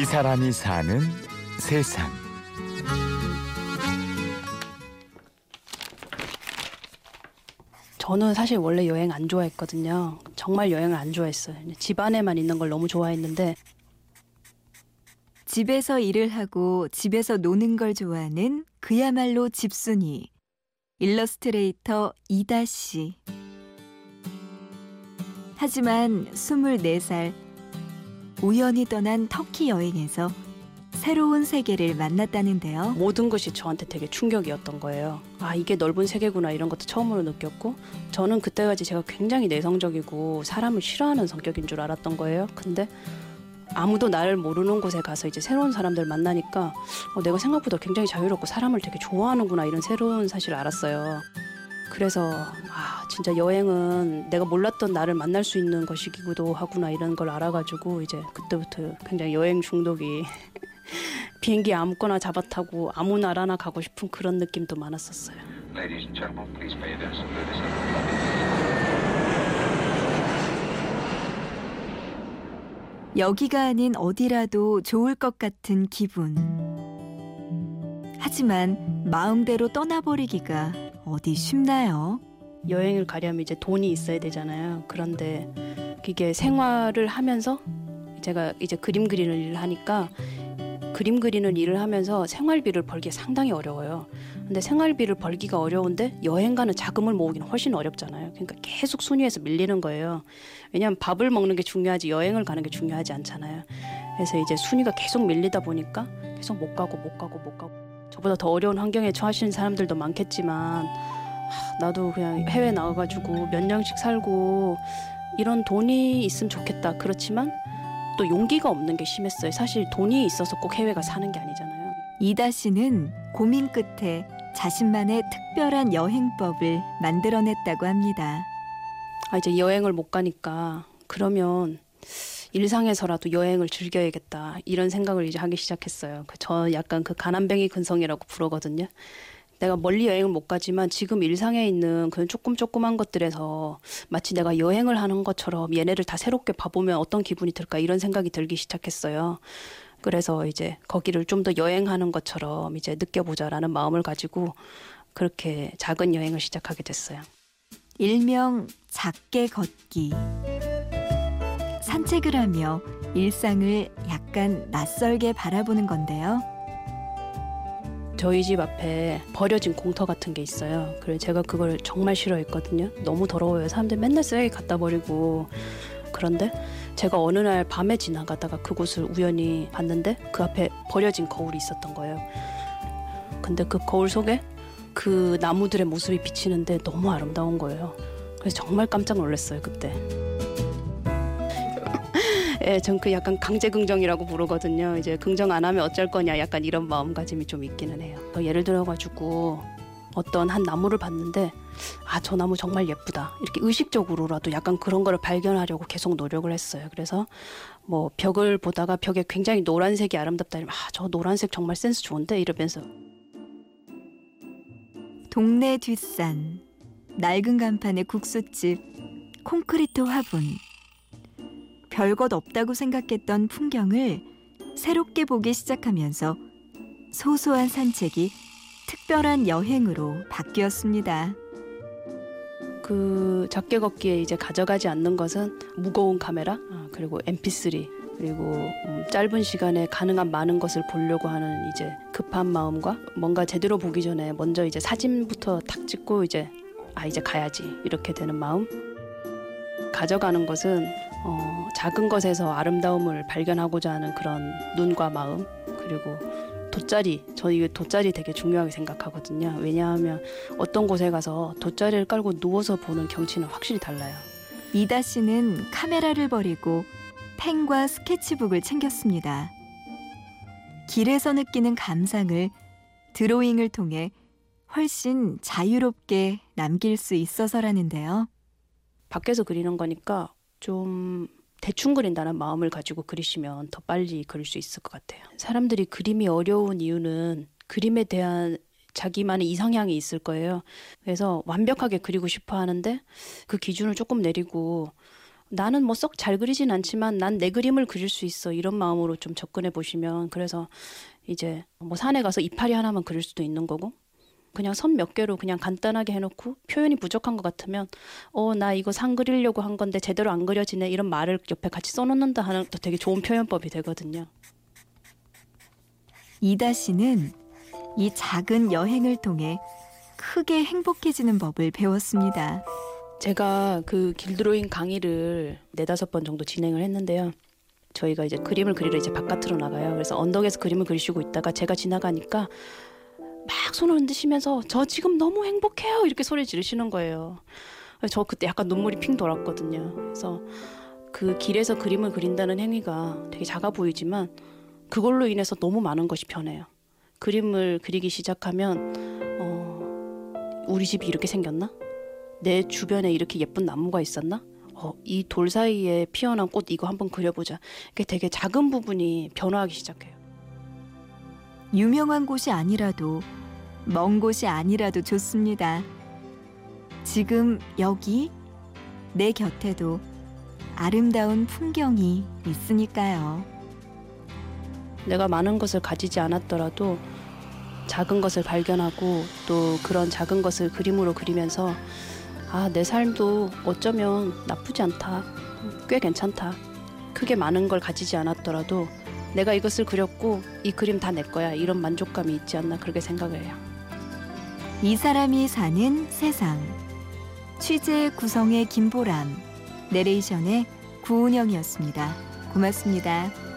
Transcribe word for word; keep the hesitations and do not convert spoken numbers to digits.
이 사람이 사는 세상. 저는 사실 원래 여행 안 좋아했거든요. 정말 여행을 안 좋아했어요. 집 안에만 있는 걸 너무 좋아했는데, 집에서 일을 하고 집에서 노는 걸 좋아하는 그야말로 집순이, 일러스트레이터 이다 씨. 하지만 스물네 살 우연히 떠난 터키 여행에서 새로운 세계를 만났다는데요. 모든 것이 저한테 되게 충격이었던 거예요. 아, 이게 넓은 세계구나, 이런 것도 처음으로 느꼈고, 저는 그때까지 제가 굉장히 내성적이고 사람을 싫어하는 성격인 줄 알았던 거예요. 근데 아무도 나를 모르는 곳에 가서 이제 새로운 사람들 만나니까 어, 내가 생각보다 굉장히 자유롭고 사람을 되게 좋아하는구나, 이런 새로운 사실을 알았어요. 그래서 아, 진짜 여행은 내가 몰랐던 나를 만날 수 있는 것이기도 하구나, 이런 걸 알아가지고 이제 그때부터 굉장히 여행 중독이 비행기 아무거나 잡아타고 아무 나라나 가고 싶은 그런 느낌도 많았었어요. 여기가 아닌 어디라도 좋을 것 같은 기분. 하지만 마음대로 떠나버리기가 어디 쉽나요? 여행을 가려면 이제 돈이 있어야 되잖아요. 그런데 이게 생활을 하면서 제가 이제 그림 그리는 일을 하니까 그림 그리는 일을 하면서 생활비를 벌기 상당히 어려워요. 근데 생활비를 벌기가 어려운데 여행 가는 자금을 모으기는 훨씬 어렵잖아요. 그러니까 계속 순위에서 밀리는 거예요. 왜냐하면 밥을 먹는 게 중요하지 여행을 가는 게 중요하지 않잖아요. 그래서 이제 순위가 계속 밀리다 보니까 계속 못 가고 못 가고 못 가고 저보다 더 어려운 환경에 처하시는 사람들도 많겠지만 나도 그냥 해외 나가가지고 몇 년씩 살고 이런 돈이 있으면 좋겠다. 그렇지만 또 용기가 없는 게 심했어요. 사실 돈이 있어서 꼭 해외가 사는 게 아니잖아요. 이다 씨는 고민 끝에 자신만의 특별한 여행법을 만들어냈다고 합니다. 아, 이제 여행을 못 가니까 그러면 일상에서라도 여행을 즐겨야겠다, 이런 생각을 이제 하기 시작했어요. 저 약간 그 가난뱅이 근성이라고 부르거든요. 내가 멀리 여행을 못 가지만 지금 일상에 있는 그런 조금 조그만 것들에서 마치 내가 여행을 하는 것처럼 얘네를 다 새롭게 봐보면 어떤 기분이 들까, 이런 생각이 들기 시작했어요. 그래서 이제 거기를 좀 더 여행하는 것처럼 이제 느껴보자라는 마음을 가지고 그렇게 작은 여행을 시작하게 됐어요. 일명 작게 걷기. 산책을 하며 일상을 약간 낯설게 바라보는 건데요. 저희 집 앞에 버려진 공터 같은 게 있어요. 그래서 제가 그걸 정말 싫어했거든요. 너무 더러워요. 사람들 맨날 쓰레기 갖다 버리고. 그런데 제가 어느 날 밤에 지나가다가 그곳을 우연히 봤는데 그 앞에 버려진 거울이 있었던 거예요. 근데 그 거울 속에 그 나무들의 모습이 비치는데 너무 아름다운 거예요. 그래서 정말 깜짝 놀랐어요, 그때. 예, 전 그 약간 강제 긍정이라고 부르거든요. 이제 긍정 안 하면 어쩔 거냐, 약간 이런 마음가짐이 좀 있기는 해요. 예를 들어가지고 어떤 한 나무를 봤는데 아, 저 나무 정말 예쁘다, 이렇게 의식적으로라도 약간 그런 거를 발견하려고 계속 노력을 했어요. 그래서 뭐 벽을 보다가 벽에 굉장히 노란색이 아름답다 이러면 아, 저 노란색 정말 센스 좋은데, 이러면서. 동네 뒷산, 낡은 간판의 국수집, 콘크리트 화분. 별것 없다고 생각했던 풍경을 새롭게 보기 시작하면서 소소한 산책이 특별한 여행으로 바뀌었습니다. 그 작게 걷기에 이제 가져가지 않는 것은 무거운 카메라, 그리고 엠피쓰리, 그리고 짧은 시간에 가능한 많은 것을 보려고 하는 이제 급한 마음과 뭔가 제대로 보기 전에 먼저 이제 사진부터 탁 찍고 이제 아, 이제 가야지, 이렇게 되는 마음. 가져가는 것은 어, 작은 것에서 아름다움을 발견하고자 하는 그런 눈과 마음, 그리고 돗자리. 저는 돗자리 되게 중요하게 생각하거든요. 왜냐하면 어떤 곳에 가서 돗자리를 깔고 누워서 보는 경치는 확실히 달라요. 이다 씨는 카메라를 버리고 펜과 스케치북을 챙겼습니다. 길에서 느끼는 감상을 드로잉을 통해 훨씬 자유롭게 남길 수 있어서라는데요. 밖에서 그리는 거니까 좀 대충 그린다는 마음을 가지고 그리시면 더 빨리 그릴 수 있을 것 같아요. 사람들이 그림이 어려운 이유는 그림에 대한 자기만의 이상향이 있을 거예요. 그래서 완벽하게 그리고 싶어 하는데 그 기준을 조금 내리고 나는 뭐 썩 잘 그리진 않지만 난 내 그림을 그릴 수 있어, 이런 마음으로 좀 접근해 보시면, 그래서 이제 뭐 산에 가서 이파리 하나만 그릴 수도 있는 거고, 그냥 선 몇 개로 그냥 간단하게 해놓고 표현이 부족한 것 같으면 어 나 이거 산 그리려고 한 건데 제대로 안 그려지네, 이런 말을 옆에 같이 써놓는다 하는 것도 되게 좋은 표현법이 되거든요. 이다 씨는 이 작은 여행을 통해 크게 행복해지는 법을 배웠습니다. 제가 그 길드로잉 강의를 네다섯 번 정도 진행을 했는데요. 저희가 이제 그림을 그리러 이제 바깥으로 나가요. 그래서 언덕에서 그림을 그리시고 있다가 제가 지나가니까 막 손을 흔드시면서 저 지금 너무 행복해요, 이렇게 소리 지르시는 거예요. 저 그때 약간 눈물이 핑 돌았거든요. 그래서 그 길에서 그림을 그린다는 행위가 되게 작아 보이지만 그걸로 인해서 너무 많은 것이 변해요. 그림을 그리기 시작하면 어, 우리 집이 이렇게 생겼나? 내 주변에 이렇게 예쁜 나무가 있었나? 어, 이 돌 사이에 피어난 꽃 이거 한번 그려보자. 이게 되게 작은 부분이 변화하기 시작해요. 유명한 곳이 아니라도 먼 곳이 아니라도 좋습니다. 지금 여기 내 곁에도 아름다운 풍경이 있으니까요. 내가 많은 것을 가지지 않았더라도 작은 것을 발견하고 또 그런 작은 것을 그림으로 그리면서 아, 내 삶도 어쩌면 나쁘지 않다, 꽤 괜찮다, 크게 많은 걸 가지지 않았더라도 내가 이것을 그렸고 이 그림 다 내 거야, 이런 만족감이 있지 않나, 그렇게 생각을 해요. 이 사람이 사는 세상. 취재 구성의 김보람, 내레이션의 구은영이었습니다. 고맙습니다.